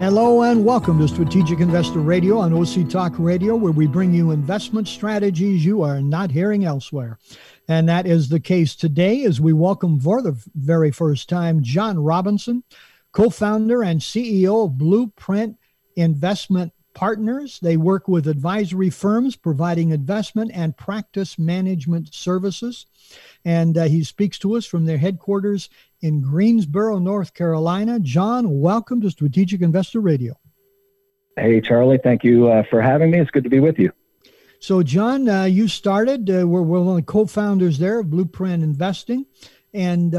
Hello and welcome to Strategic Investor Radio on OC Talk Radio, where we bring you investment strategies you are not hearing elsewhere. And that is the case today as we welcome for the very first time, John Robinson, co-founder and CEO of Blueprint Investment Partners. They work with advisory firms providing investment and practice management services. And he speaks to us from their headquarters in Greensboro, North Carolina. John, welcome to Strategic Investor Radio. Hey, Charlie, thank you for having me. It's good to be with you. So, John, you started, we're one of the co-founders there of Blueprint Investing, and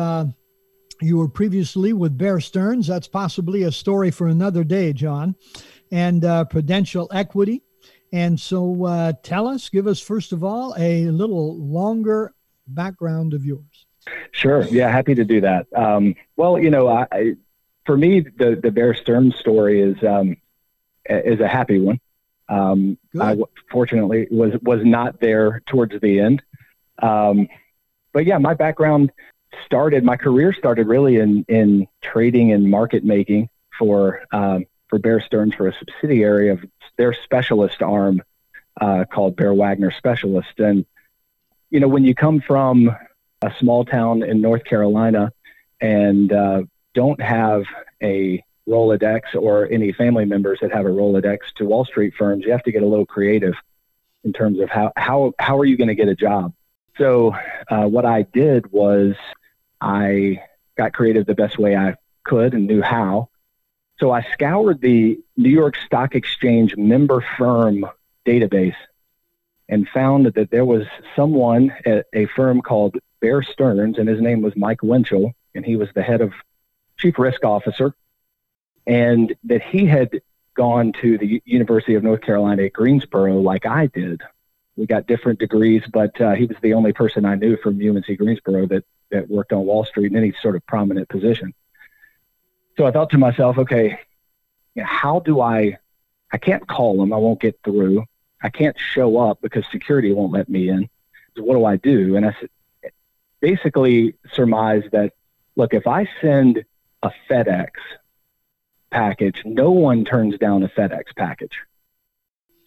you were previously with Bear Stearns. That's possibly a story for another day, John, and Prudential Equity. And so tell us, give us, first of all, a little longer background of yours. Sure. Yeah, happy to do that. Well, you know, for me, the Bear Stearns story is a happy one. I fortunately was not there towards the end. But yeah, my background my career started really in trading and market making for Bear Stearns, for a subsidiary of their specialist arm called Bear Wagner Specialist. And, you know, when you come from a small town in North Carolina and don't have a Rolodex or any family members that have a Rolodex to Wall Street firms, you have to get a little creative in terms of how are you going to get a job? So what I did was I got creative the best way I could and knew how. So I scoured the New York Stock Exchange member firm database and found that there was someone at a firm called Bear Stearns, and his name was Mike Winchell, and he was the chief risk officer, and that he had gone to the University of North Carolina at Greensboro like I did. We got different degrees, but he was the only person I knew from UNC Greensboro that worked on Wall Street in any sort of prominent position. So I thought to myself, okay, how do I can't call him, I won't get through, I can't show up because security won't let me in. So what do I do? And I said, basically surmise that, look, if I send a FedEx package, no one turns down a FedEx package.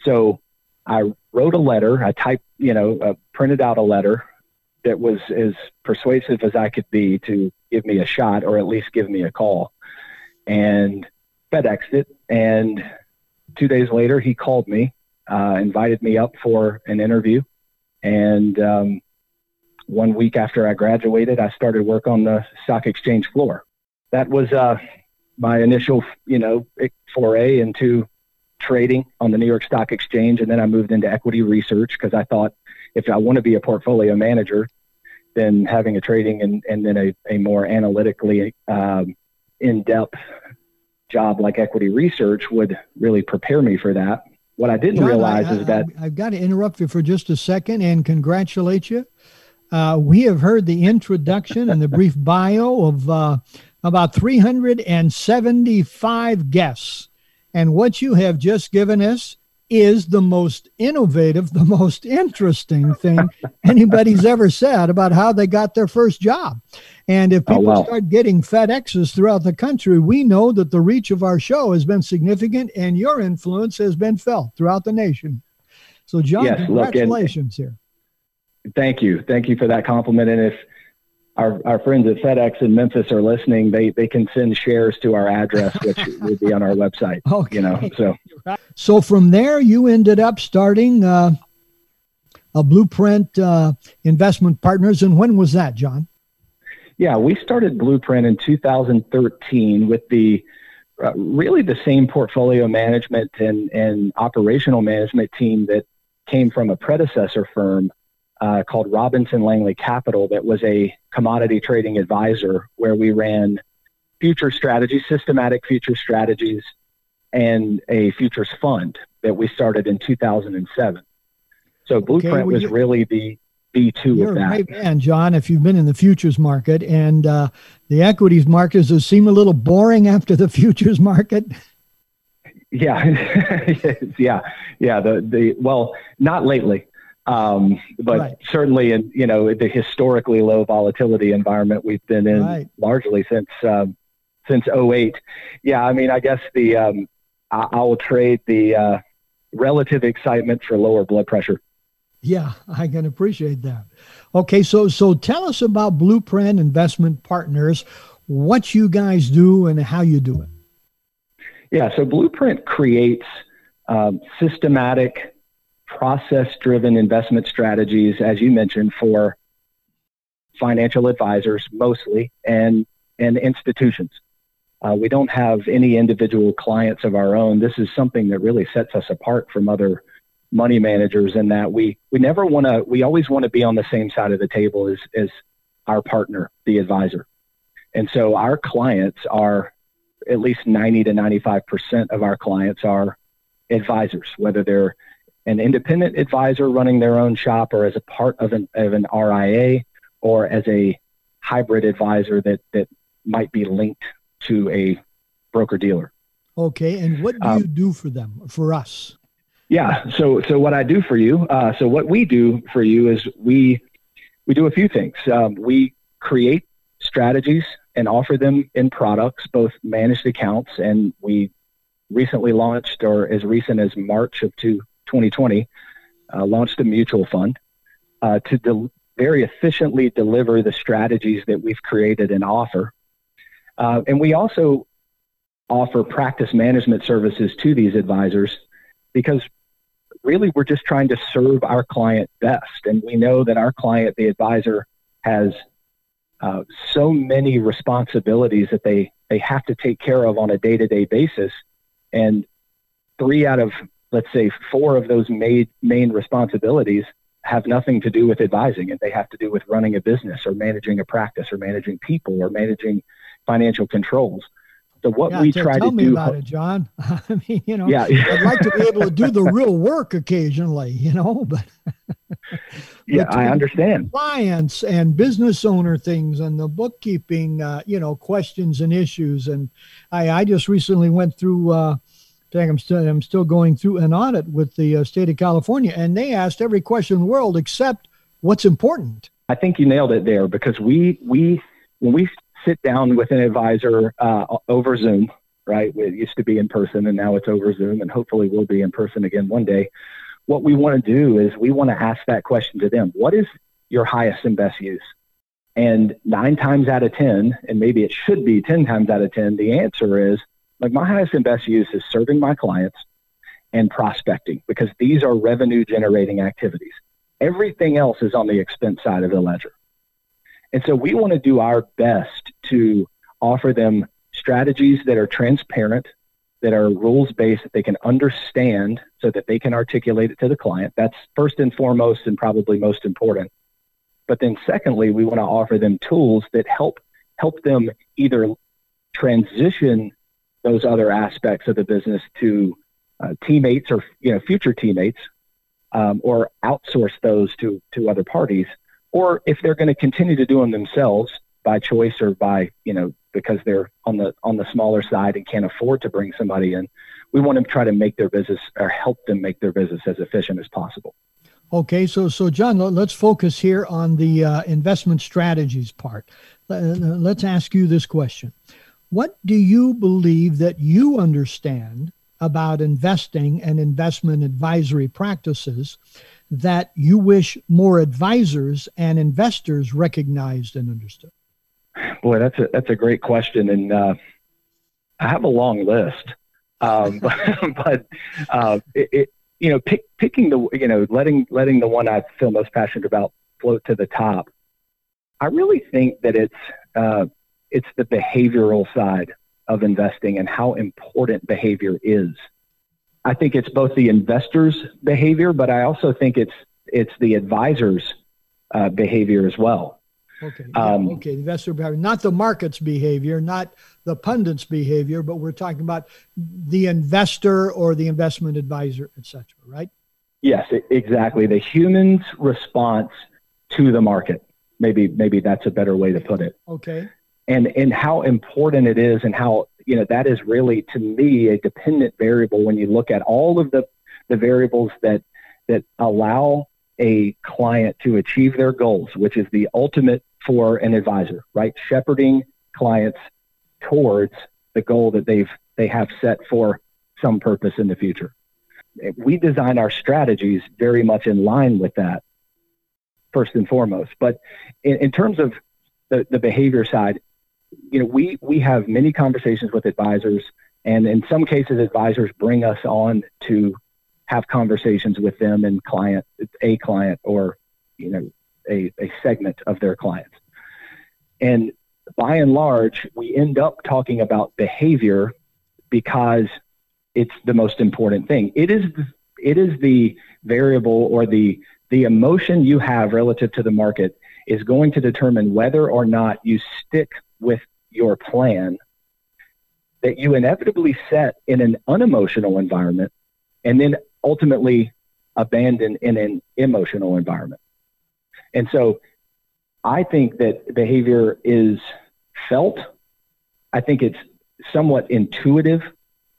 So I wrote a letter. I typed, printed out a letter that was as persuasive as I could be to give me a shot or at least give me a call, and FedExed it. And 2 days later, he called me, invited me up for an interview, and 1 week after I graduated, I started work on the stock exchange floor. That was my initial, foray into trading on the New York Stock Exchange. And then I moved into equity research because I thought if I want to be a portfolio manager, then having a trading and then a more analytically in-depth job like equity research would really prepare me for that. What I didn't realize is that... I've got to interrupt you for just a second and congratulate you. We have heard the introduction and the brief bio of about 375 guests. And what you have just given us is the most innovative, the most interesting thing anybody's ever said about how they got their first job. And if people start getting FedExes throughout the country, we know that the reach of our show has been significant and your influence has been felt throughout the nation. So, John, congratulations here. Thank you for that compliment. And if our friends at FedEx in Memphis are listening, they can send shares to our address, which would be on our website. Okay. So from there, you ended up starting a Blueprint Investment Partners. And when was that, John? Yeah, we started Blueprint in 2013 with the really the same portfolio management and operational management team that came from a predecessor firm called Robinson Langley Capital, that was a commodity trading advisor where we ran future strategies, systematic future strategies, and a futures fund that we started in 2007. So Blueprint was really the be too with that. You're a man, John, if you've been in the futures market, and the equities markets seem a little boring after the futures market. Yeah. Well, not lately, but right. Certainly in, you know, the historically low volatility environment we've been in largely since 08. Yeah. I mean, I guess the, I'll trade the, relative excitement for lower blood pressure. Yeah, I can appreciate that. Okay, so tell us about Blueprint Investment Partners, what you guys do and how you do it. Yeah, so Blueprint creates systematic, process-driven investment strategies, as you mentioned, for financial advisors mostly and institutions. We don't have any individual clients of our own. This is something that really sets us apart from other money managers in that we always want to be on the same side of the table as our partner, the advisor. And so our clients are, at least 90 to 95% of our clients are advisors, whether they're an independent advisor running their own shop or as a part of an RIA or as a hybrid advisor that might be linked to a broker dealer. Okay. And what do you do for them, for us? Yeah. So what I do for you, so what we do for you is we do a few things. We create strategies and offer them in products, both managed accounts, and we recently launched, or as recent as March of 2020, launched a mutual fund to very efficiently deliver the strategies that we've created and offer. And we also offer practice management services to these advisors because really we're just trying to serve our client best. And we know that our client, the advisor, has so many responsibilities that they have to take care of on a day-to-day basis. And 4 of those main responsibilities have nothing to do with advising, and they have to do with running a business or managing a practice or managing people or managing financial controls. So what we try to do. Tell me about it, John. I mean, you know, yeah. I'd like to be able to do the real work occasionally, you know, but yeah, I understand. Clients and business owner things and the bookkeeping, you know, questions and issues. And I just recently went through, I'm still going through an audit with the state of California, and they asked every question in the world except what's important. I think you nailed it there, because we when we sit down with an advisor over Zoom, right? It used to be in person and now it's over Zoom, and hopefully we'll be in person again one day. What we want to do is we want to ask that question to them. What is your highest and best use? And 9 times out of 10, and maybe it should be 10 times out of 10, the answer is, like, my highest and best use is serving my clients and prospecting, because these are revenue generating activities. Everything else is on the expense side of the ledger. And so we want to do our best to offer them strategies that are transparent, that are rules-based, that they can understand so that they can articulate it to the client. That's first and foremost and probably most important. But then secondly, we want to offer them tools that help them either transition those other aspects of the business to teammates or, you know, future teammates, or outsource those to other parties. Or if they're going to continue to do them themselves by choice or by, you know, because they're on the smaller side and can't afford to bring somebody in, we want to try to make their business or help them make their business as efficient as possible. Okay, so John, let's focus here on the investment strategies part. Let's ask you this question. What do you believe that you understand about investing and investment advisory practices that you wish more advisors and investors recognized and understood? Boy, that's a great question, and I have a long list. But it, you know, picking the, you know, letting the one I feel most passionate about float to the top. I really think that it's the behavioral side of investing and how important behavior is. I think it's both the investor's behavior, but I also think it's the advisor's behavior as well. Okay. Okay. The investor behavior, not the market's behavior, not the pundit's behavior, but we're talking about the investor or the investment advisor, et cetera, right? Yes, exactly. The human's response to the market. Maybe that's a better way to put it. Okay. And how important it is, and how, you know, that is really, to me, a dependent variable when you look at all of the variables that allow a client to achieve their goals, which is the ultimate for an advisor, right? Shepherding clients towards the goal that they have set for some purpose in the future. We design our strategies very much in line with that, first and foremost. But in terms of the behavior side, you know, we have many conversations with advisors, and in some cases, advisors bring us on to have conversations with them and client, or, you know, a segment of their clients. And by and large, we end up talking about behavior because it's the most important thing. It is the variable, or the emotion you have relative to the market is going to determine whether or not you stick with your plan that you inevitably set in an unemotional environment, and then ultimately abandon in an emotional environment. And so I think that behavior is felt. I think it's somewhat intuitive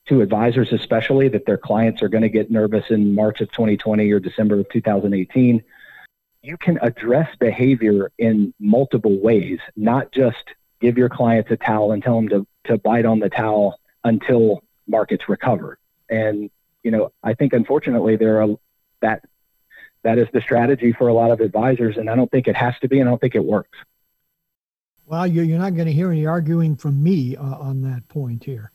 to advisors, especially, that their clients are going to get nervous in March of 2020 or December of 2018. You can address behavior in multiple ways, not just give your clients a towel and tell them to bite on the towel until markets recover. And, you know, I think, unfortunately, that is the strategy for a lot of advisors, and I don't think it has to be, and I don't think it works. Well, you're not going to hear any arguing from me on that point here.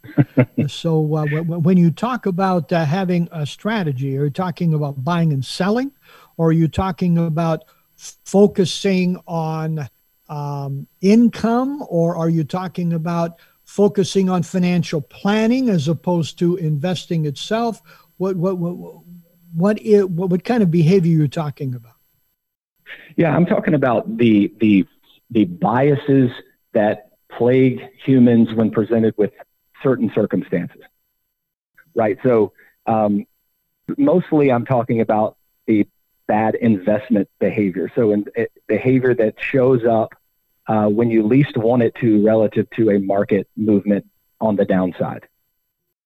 So when you talk about having a strategy, are you talking about buying and selling, or are you talking about focusing on income, or are you talking about focusing on financial planning as opposed to investing itself? What kind of behavior you're talking about? Yeah, I'm talking about the biases that plague humans when presented with certain circumstances, right? So mostly I'm talking about the bad investment behavior. So behavior that shows up when you least want it to, relative to a market movement on the downside.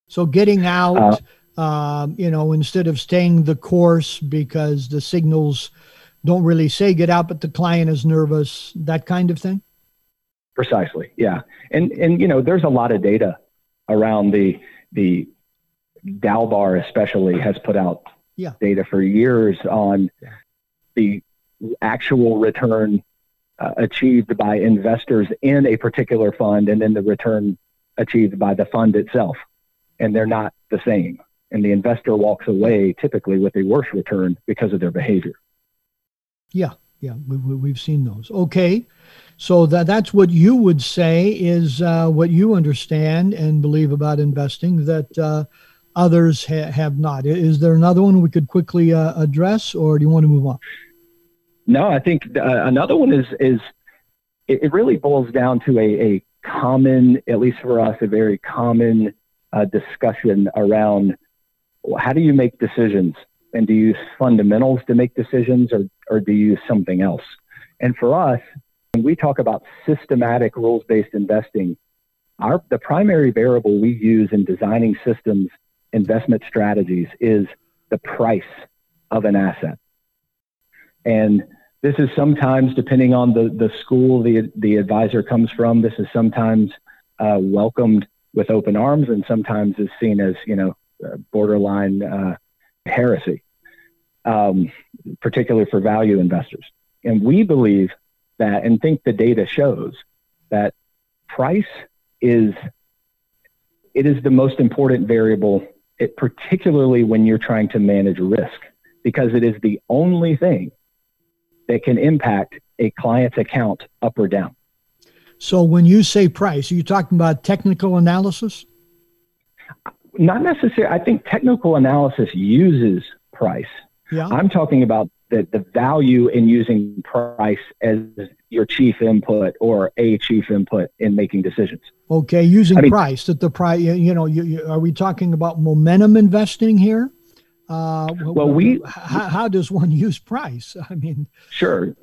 So getting out, you know, instead of staying the course because the signals don't really say get out, but the client is nervous, that kind of thing? Precisely, yeah. And you know, there's a lot of data around the Dalbar, especially, has put out data for years on the actual return achieved by investors in a particular fund, and then the return achieved by the fund itself. And they're not the same. And the investor walks away typically with a worse return because of their behavior. Yeah, we've seen those. Okay, so that's what you would say is what you understand and believe about investing that others have not. Is there another one we could quickly address, or do you want to move on? No, I think another one is it really boils down to a common, at least for us, a very common discussion around, well, how do you make decisions? And do you use fundamentals to make decisions, or do you use something else? And for us, when we talk about systematic rules-based investing, the primary variable we use in designing systems, investment strategies, is the price of an asset. And this is sometimes, depending on the school the advisor comes from, this is sometimes welcomed with open arms, and sometimes is seen as, you know, borderline heresy, particularly for value investors. And we believe that, and think the data shows, that price is the most important variable, particularly when you're trying to manage risk, because it is the only thing that can impact a client's account up or down. So when you say price, are you talking about technical analysis? Not necessarily. I think technical analysis uses price. Yeah. I'm talking about the value in using price as your chief input, or a chief input in making decisions. Okay, price at the price. You know, are we talking about momentum investing here? How does one use price? I mean, sure.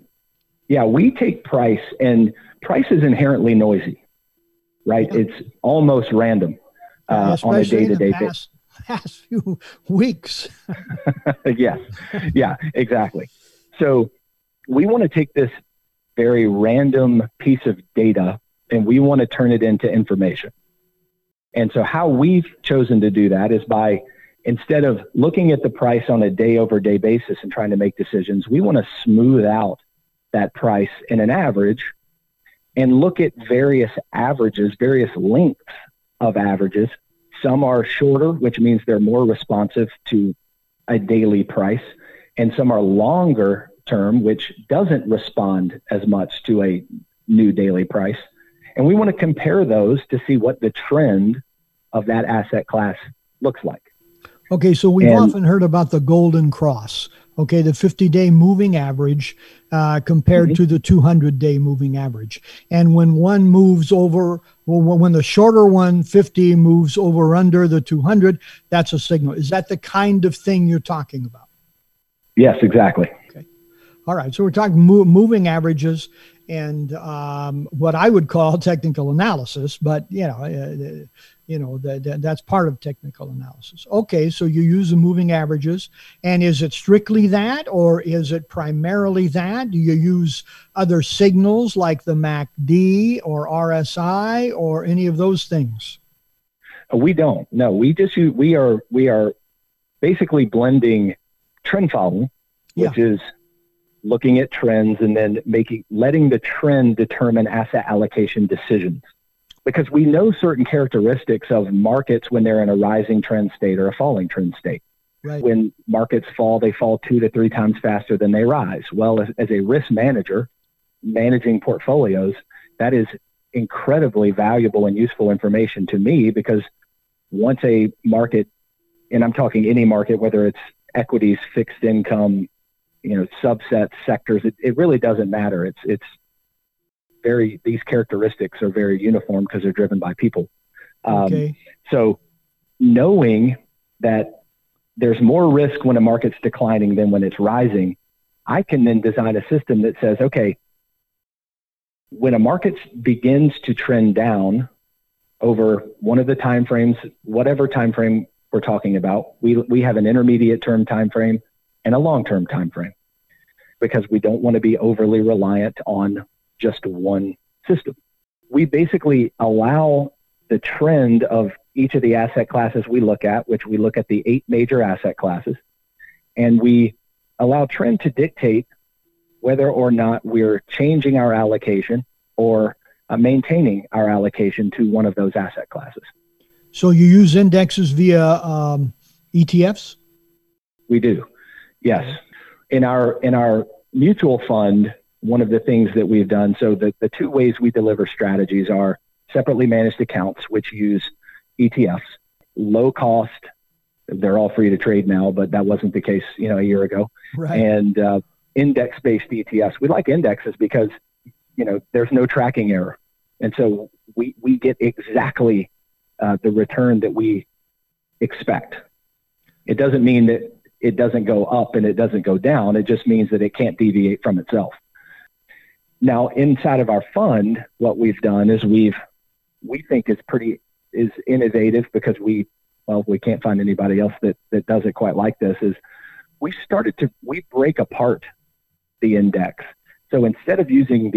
Yeah, we take price, and price is inherently noisy, right? Yeah. It's almost random on a day-to-day basis. Past few weeks. Yeah, exactly. So we want to take this very random piece of data and we want to turn it into information. And so how we've chosen to do that is by, instead of looking at the price on a day-over-day basis and trying to make decisions, we want to smooth out that price in an average and look at various averages, various lengths of averages. Some are shorter, which means they're more responsive to a daily price, and some are longer term, which doesn't respond as much to a new daily price. And we want to compare those to see what the trend of that asset class looks like. Okay, so we've often heard about the golden cross, okay, the 50-day moving average compared to the 200-day moving average. And when one moves over, well, when the shorter one, 50, moves over under the 200, that's a signal. Is that the kind of thing you're talking about? Yes, exactly. Okay. All right, so we're talking moving averages and what I would call technical analysis, but, that's part of technical analysis. Okay, so you use the moving averages, and is it strictly that, or is it primarily that? Do you use other signals like the MACD or RSI or any of those things? We don't. No, we just use, we are basically blending trend following, which is looking at trends and then letting the trend determine asset allocation decisions. Because we know certain characteristics of markets when they're in a rising trend state or a falling trend state. Right. When markets fall, they fall 2 to 3 times faster than they rise. Well, as a risk manager, managing portfolios, that is incredibly valuable and useful information to me, because once a market, and I'm talking any market, whether it's equities, fixed income, subsets, sectors, it really doesn't matter. It's these characteristics are very uniform because they're driven by people. So knowing that there's more risk when a market's declining than when it's rising, I can then design a system that says, okay, when a market begins to trend down over one of the timeframes, whatever timeframe we're talking about, we have an intermediate term timeframe and a long-term timeframe, because we don't want to be overly reliant on just one system. We basically allow the trend of each of the asset classes we look at, which we look at the 8 major asset classes, and we allow trend to dictate whether or not we're changing our allocation or maintaining our allocation to one of those asset classes. So you use indexes via ETFs? We do, yes. In our mutual fund, one of the things that we've done, so the 2 ways we deliver strategies are separately managed accounts, which use ETFs, low cost. They're all free to trade now, but that wasn't the case, a year ago. Right. And index-based ETFs. We like indexes because, there's no tracking error. And so we get exactly the return that we expect. It doesn't mean that it doesn't go up and it doesn't go down. It just means that it can't deviate from itself. Now, inside of our fund, what we've done is we think is innovative, because we can't find anybody else that does it quite like this, is we break apart the index. So instead of using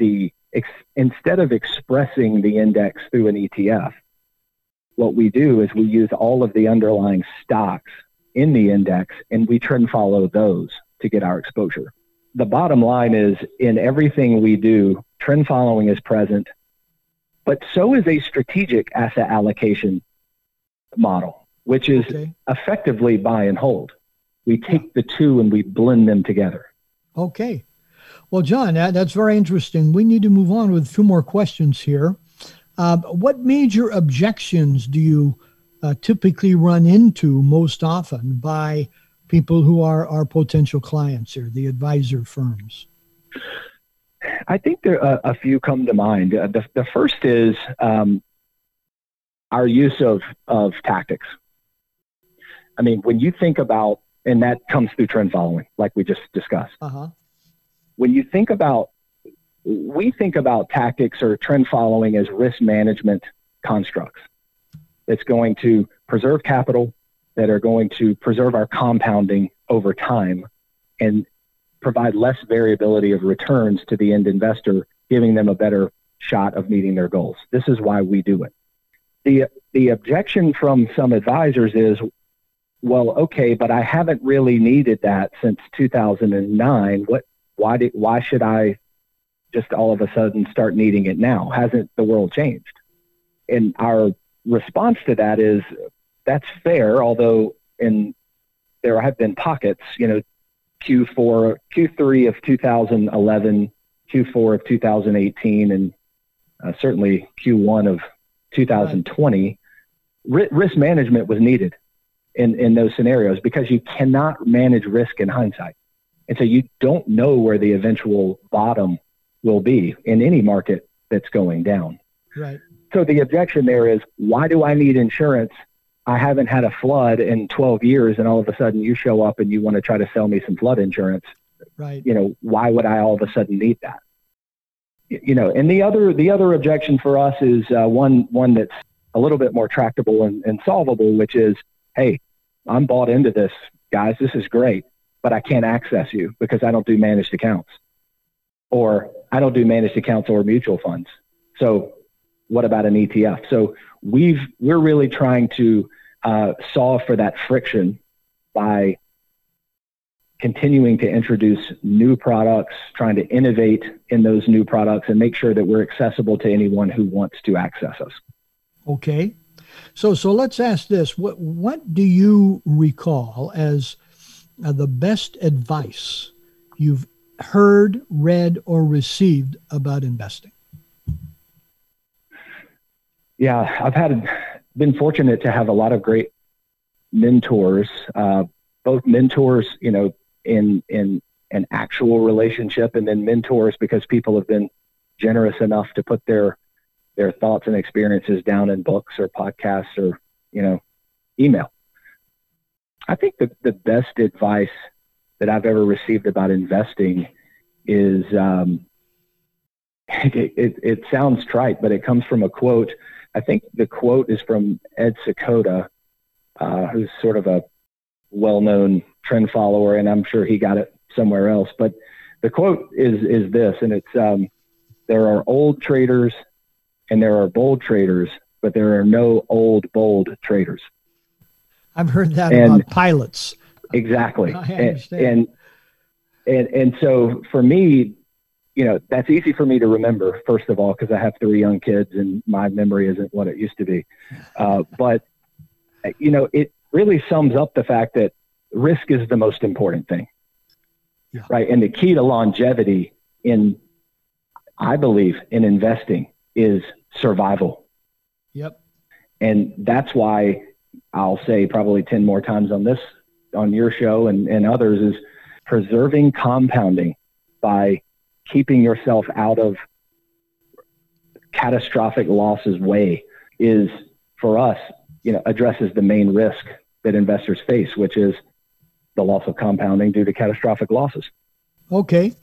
instead of expressing the index through an ETF, what we do is we use all of the underlying stocks in the index and we trend follow those to get our exposure. The bottom line is, in everything we do, trend following is present, but so is a strategic asset allocation model, which is effectively buy and hold. We take the 2 and we blend them together. Okay. Well, John, that's very interesting. We need to move on with a few more questions here. What major objections do you typically run into most often by people who are our potential clients here, the advisor firms? I think there are a few come to mind. The first is our use of tactics. I mean, when you think about, and that comes through trend following, like we just discussed. when you think about, we think about tactics or trend following as risk management constructs that's going to preserve capital, that are going to preserve our compounding over time and provide less variability of returns to the end investor, giving them a better shot of meeting their goals. This is why we do it. The objection from some advisors is, well, okay, but I haven't really needed that since 2009. Why should I just all of a sudden start needing it now? Hasn't the world changed? And our response to that is, that's fair, although there have been pockets, Q4, Q3 of 2011, Q4 of 2018, and certainly Q1 of 2020, risk management was needed in those scenarios because you cannot manage risk in hindsight. And so you don't know where the eventual bottom will be in any market that's going down. Right. So the objection there is, why do I need insurance? I haven't had a flood in 12 years, and all of a sudden you show up and you want to try to sell me some flood insurance. Right. Why would I all of a sudden need that? And the other objection for us is one that's a little bit more tractable and solvable, which is, hey, I'm bought into this, guys. This is great, but I can't access you because I don't do managed accounts, or I don't do managed accounts or mutual funds. So what about an ETF? So we're really trying to solve for that friction by continuing to introduce new products, trying to innovate in those new products and make sure that we're accessible to anyone who wants to access us. Okay. So let's ask this. What do you recall as the best advice you've heard, read, or received about investing? Yeah, I've been fortunate to have a lot of great mentors, both mentors, in an actual relationship, and then mentors because people have been generous enough to put their thoughts and experiences down in books or podcasts or, email. I think the best advice that I've ever received about investing is, it sounds trite, but it comes from a quote. I think the quote is from Ed Seykota, who's sort of a well-known trend follower, and I'm sure he got it somewhere else. But the quote is this, and it's, there are old traders and there are bold traders, but there are no old, bold traders. I've heard that about pilots. Exactly. I understand. And so for me, that's easy for me to remember, first of all, because I have three young kids and my memory isn't what it used to be. But, it really sums up the fact that risk is the most important thing, yeah. Right? And the key to longevity I believe in investing is survival. Yep. And that's why I'll say probably 10 more times on your show and others is preserving compounding by keeping yourself out of catastrophic losses way is for us, addresses the main risk that investors face, which is the loss of compounding due to catastrophic losses. Okay.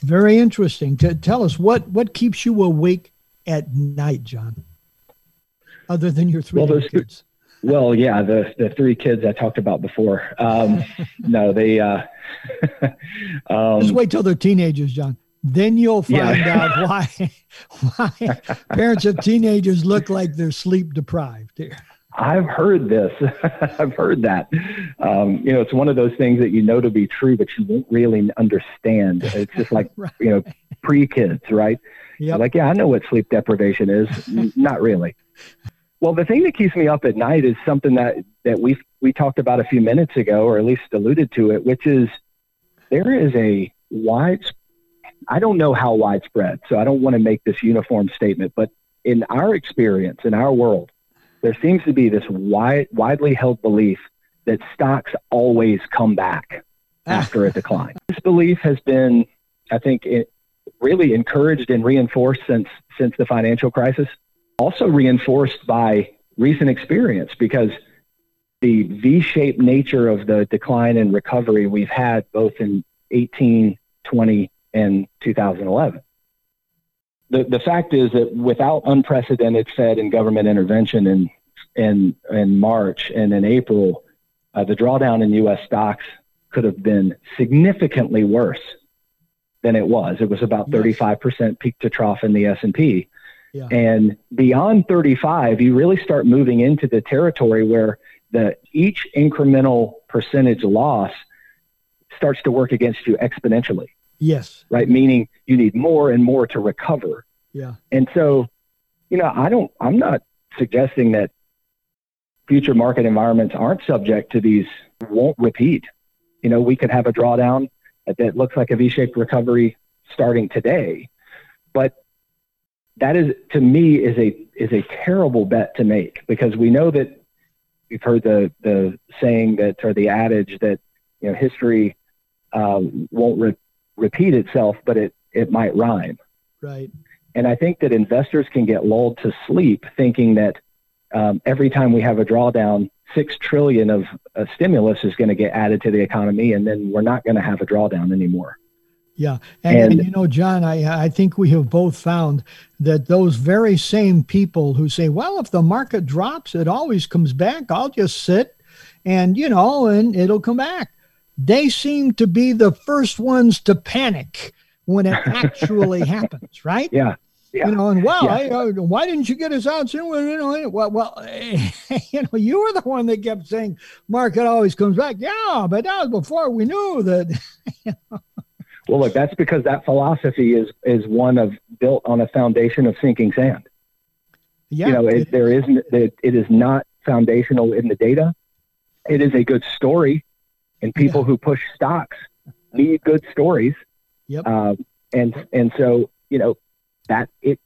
Very interesting. Tell us what keeps you awake at night, John, other than your three kids. Well, yeah, the three kids I talked about before. No, they, just wait till they're teenagers, John. Then you'll find out why parents of teenagers look like they're sleep deprived. I've heard this. I've heard that. It's one of those things that you know to be true, but you won't really understand. It's just like, right. Pre-kids, right? Yep. Like, yeah, I know what sleep deprivation is. Not really. Well, the thing that keeps me up at night is something that we talked about a few minutes ago, or at least alluded to it, which is there is a widespread, I don't know how widespread, so I don't want to make this uniform statement, but in our experience, in our world, there seems to be this widely held belief that stocks always come back after a decline. This belief has been, I think, really encouraged and reinforced since the financial crisis, also reinforced by recent experience because the V-shaped nature of the decline and recovery we've had both in 18, 20, in 2011. The fact is that without unprecedented Fed and government intervention in March and in April, the drawdown in U.S. stocks could have been significantly worse than it was. It was about 35% peak to trough in the S&P. Yeah. And beyond 35, you really start moving into the territory where each incremental percentage loss starts to work against you exponentially. Yes. Right. Meaning you need more and more to recover. Yeah. And so, I'm not suggesting that future market environments aren't subject to these, won't repeat. We could have a drawdown that looks like a V-shaped recovery starting today, but that is, to me, is a terrible bet to make, because we know that we've heard the saying that, or the adage that, history won't repeat itself, but it might rhyme. Right. And I think that investors can get lulled to sleep thinking that every time we have a drawdown, $6 trillion of stimulus is going to get added to the economy, and then we're not going to have a drawdown anymore. Yeah. And John, I think we have both found that those very same people who say, well, if the market drops, it always comes back. I'll just sit and it'll come back. They seem to be the first ones to panic when it actually happens, right? Yeah. Yeah. Why didn't you get us out sooner? You were the one that kept saying market always comes back. Yeah, but that was before we knew that. Well, look, that's because that philosophy is one of built on a foundation of sinking sand. Yeah. It is not foundational in the data. It is a good story, and people who push stocks need good stories. Yep. And so. That it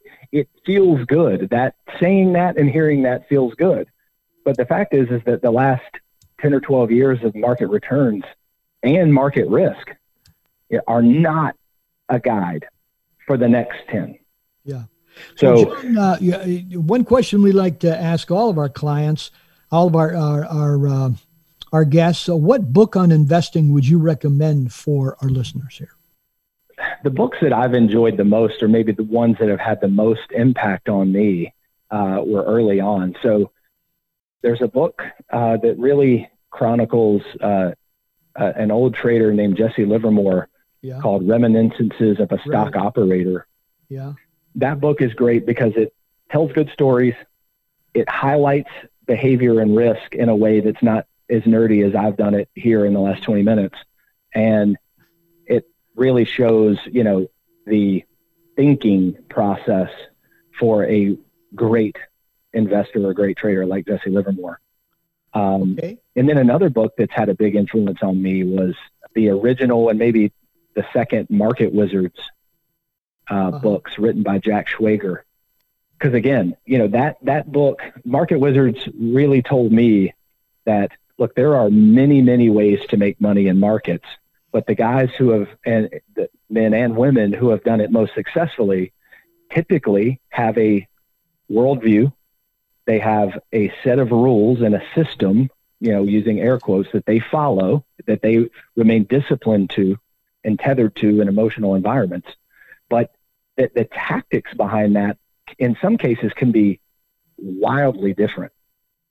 feels good. That saying that and hearing that feels good. But the fact is that the last 10 or 12 years of market returns and market risk are not a guide for the next 10. Yeah. So John, one question we like to ask all of our clients, all of our guests, so what book on investing would you recommend for our listeners here? The books that I've enjoyed the most, or maybe the ones that have had the most impact on me, were early on. So there's a book that really chronicles an old trader named Jesse Livermore called Reminiscences of a Stock Operator. Yeah. That book is great because it tells good stories. It highlights behavior and risk in a way that's not as nerdy as I've done it here in the last 20 minutes. And really shows, the thinking process for a great investor or great trader like Jesse Livermore. And then another book that's had a big influence on me was the original and maybe the second Market Wizards books written by Jack Schwager. Because again, that book, Market Wizards, really told me that, look, there are many, many ways to make money in markets. But the guys who have, and the men and women who have done it most successfully, typically have a worldview. They have a set of rules and a system, using air quotes, that they follow, that they remain disciplined to and tethered to in emotional environments. But the tactics behind that, in some cases, can be wildly different.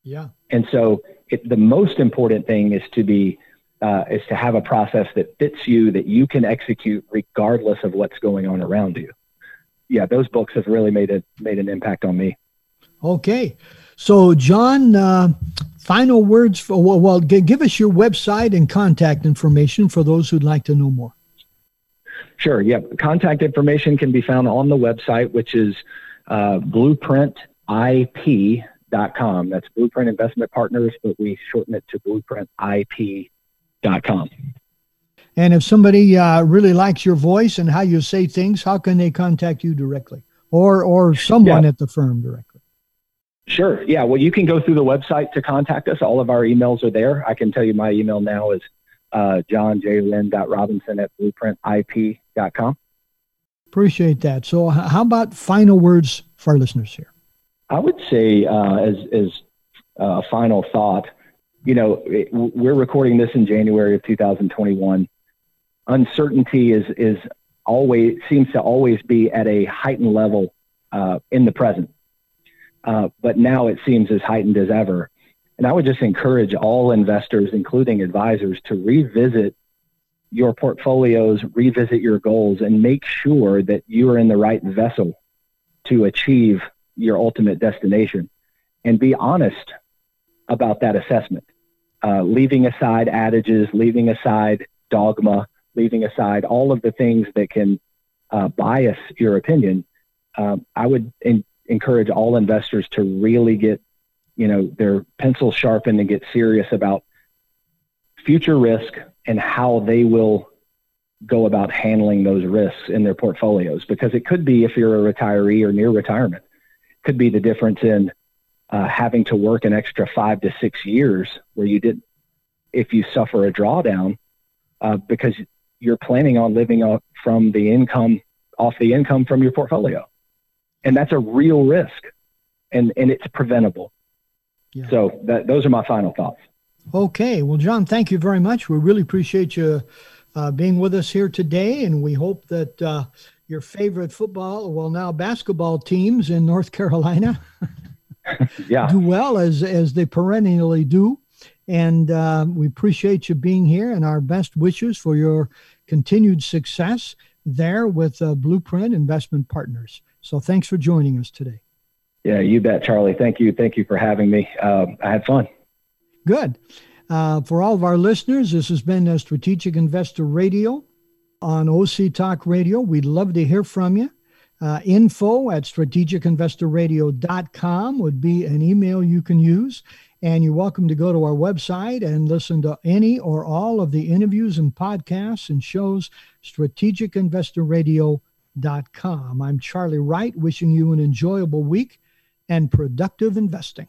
Yeah. And so the most important thing is to be is to have a process that fits you, that you can execute regardless of what's going on around you. Yeah, those books have really made an impact on me. Okay. So, John, final words for, give us your website and contact information for those who'd like to know more. Sure, yeah. Contact information can be found on the website, which is BlueprintIP.com. That's Blueprint Investment Partners, but we shorten it to BlueprintIP.com. And if somebody really likes your voice and how you say things, how can they contact you directly or someone at the firm directly? Sure. Yeah. Well, you can go through the website to contact us. All of our emails are there. I can tell you my email now is johnjlynn.robinson@blueprintip.com. Appreciate that. So how about final words for our listeners here? I would say as a final thought, we're recording this in January of 2021. Uncertainty is always seems to always be at a heightened level in the present. But now it seems as heightened as ever. And I would just encourage all investors, including advisors, to revisit your portfolios, revisit your goals, and make sure that you are in the right vessel to achieve your ultimate destination, and be honest about that assessment, leaving aside adages, leaving aside dogma, leaving aside all of the things that can bias your opinion. I would encourage all investors to really get, their pencil sharpened and get serious about future risk and how they will go about handling those risks in their portfolios. Because it could be, if you're a retiree or near retirement, could be the difference in having to work an extra 5 to 6 years where you didn't, if you suffer a drawdown, because you're planning on living off the income from your portfolio. And that's a real risk, and it's preventable. Yeah. So those are my final thoughts. Okay. Well, John, thank you very much. We really appreciate you being with us here today. And we hope that your favorite basketball teams in North Carolina do well as they perennially do. And we appreciate you being here, and our best wishes for your continued success there with Blueprint Investment Partners. So thanks for joining us today. Yeah, you bet, Charlie. Thank you. Thank you for having me. I had fun. Good. For all of our listeners, this has been a Strategic Investor Radio on OC Talk Radio. We'd love to hear from you. info@strategicinvestorradio.com would be an email you can use. And you're welcome to go to our website and listen to any or all of the interviews and podcasts and shows, strategicinvestorradio.com. I'm Charlie Wright, wishing you an enjoyable week and productive investing.